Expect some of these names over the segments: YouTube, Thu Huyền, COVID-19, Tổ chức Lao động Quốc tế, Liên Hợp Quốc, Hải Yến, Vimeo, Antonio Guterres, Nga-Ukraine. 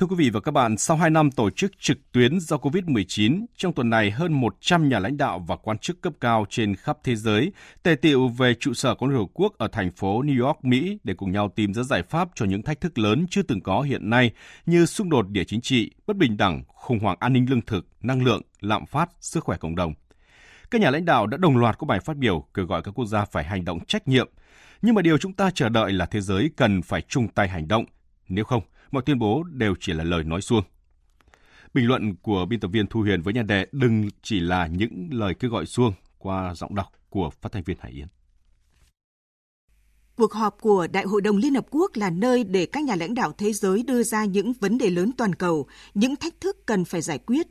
Thưa quý vị và các bạn, sau 2 năm tổ chức trực tuyến do COVID-19, trong tuần này hơn 100 nhà lãnh đạo và quan chức cấp cao trên khắp thế giới tề tựu về trụ sở của Liên Hợp Quốc ở thành phố New York, Mỹ để cùng nhau tìm ra giải pháp cho những thách thức lớn chưa từng có hiện nay như xung đột địa chính trị, bất bình đẳng, khủng hoảng an ninh lương thực, năng lượng, lạm phát, sức khỏe cộng đồng. Các nhà lãnh đạo đã đồng loạt có bài phát biểu kêu gọi các quốc gia phải hành động trách nhiệm. Nhưng mà điều chúng ta chờ đợi là thế giới cần phải chung tay hành động. Nếu không, mọi tuyên bố đều chỉ là lời nói suông. Bình luận của biên tập viên Thu Huyền với nhan đề đừng chỉ là những lời kêu gọi suông qua giọng đọc của phát thanh viên Hải Yến. Cuộc họp của Đại hội đồng Liên Hợp Quốc là nơi để các nhà lãnh đạo thế giới đưa ra những vấn đề lớn toàn cầu, những thách thức cần phải giải quyết.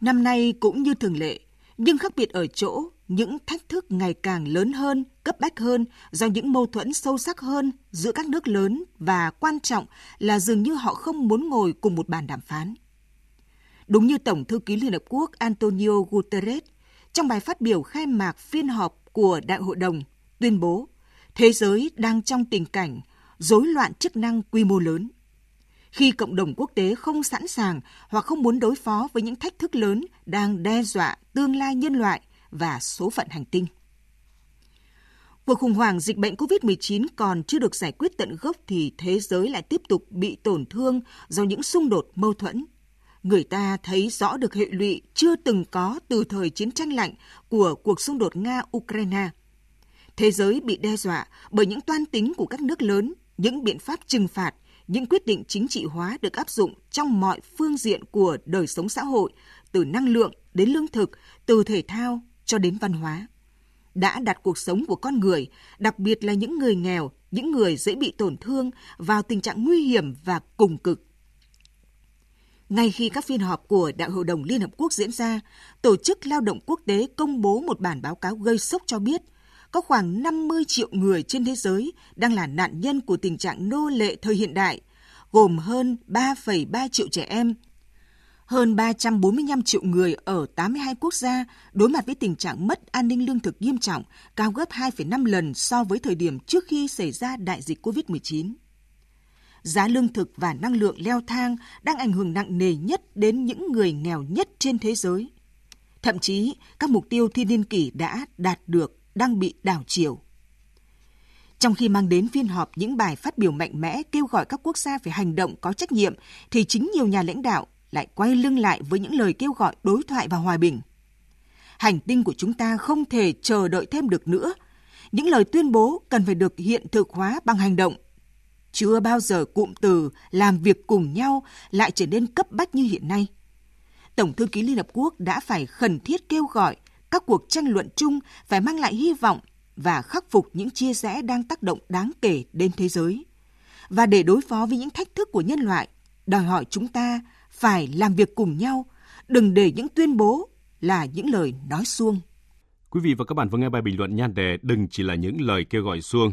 Năm nay cũng như thường lệ, nhưng khác biệt ở chỗ những thách thức ngày càng lớn hơn, cấp bách hơn do những mâu thuẫn sâu sắc hơn giữa các nước lớn và quan trọng là dường như họ không muốn ngồi cùng một bàn đàm phán. Đúng như Tổng thư ký Liên Hợp Quốc Antonio Guterres trong bài phát biểu khai mạc phiên họp của Đại hội đồng tuyên bố thế giới đang trong tình cảnh rối loạn chức năng quy mô lớn. Khi cộng đồng quốc tế không sẵn sàng hoặc không muốn đối phó với những thách thức lớn đang đe dọa tương lai nhân loại và số phận hành tinh. Cuộc khủng hoảng dịch bệnh COVID-19 còn chưa được giải quyết tận gốc thì thế giới lại tiếp tục bị tổn thương do những xung đột mâu thuẫn. Người ta thấy rõ được hệ lụy chưa từng có từ thời chiến tranh lạnh của cuộc xung đột Nga-Ukraine. Thế giới bị đe dọa bởi những toan tính của các nước lớn, những biện pháp trừng phạt, những quyết định chính trị hóa được áp dụng trong mọi phương diện của đời sống xã hội, từ năng lượng đến lương thực, từ thể thao cho đến văn hóa, đã đặt cuộc sống của con người, đặc biệt là những người nghèo, những người dễ bị tổn thương vào tình trạng nguy hiểm và cùng cực. Ngay khi các phiên họp của Đại hội đồng Liên Hợp Quốc diễn ra, Tổ chức Lao động Quốc tế công bố một bản báo cáo gây sốc cho biết có khoảng 50 triệu người trên thế giới đang là nạn nhân của tình trạng nô lệ thời hiện đại, gồm hơn 3,3 triệu trẻ em. Hơn 345 triệu người ở 82 quốc gia đối mặt với tình trạng mất an ninh lương thực nghiêm trọng, cao gấp 2,5 lần so với thời điểm trước khi xảy ra đại dịch COVID-19. Giá lương thực và năng lượng leo thang đang ảnh hưởng nặng nề nhất đến những người nghèo nhất trên thế giới. Thậm chí, các mục tiêu thiên niên kỷ đã đạt được đang bị đảo chiều. Trong khi mang đến phiên họp những bài phát biểu mạnh mẽ kêu gọi các quốc gia phải hành động có trách nhiệm, thì chính nhiều nhà lãnh đạo lại quay lưng lại với những lời kêu gọi đối thoại và hòa bình. Hành tinh của chúng ta không thể chờ đợi thêm được nữa. Những lời tuyên bố cần phải được hiện thực hóa bằng hành động. Chưa bao giờ cụm từ làm việc cùng nhau lại trở nên cấp bách như hiện nay. Tổng thư ký Liên Hợp Quốc đã phải khẩn thiết kêu gọi các cuộc tranh luận chung phải mang lại hy vọng và khắc phục những chia rẽ đang tác động đáng kể đến thế giới. Và để đối phó với những thách thức của nhân loại, đòi hỏi chúng ta phải làm việc cùng nhau, đừng để những tuyên bố là những lời nói suông. Quý vị và các bạn vừa nghe bài bình luận nhan đề đừng chỉ là những lời kêu gọi suông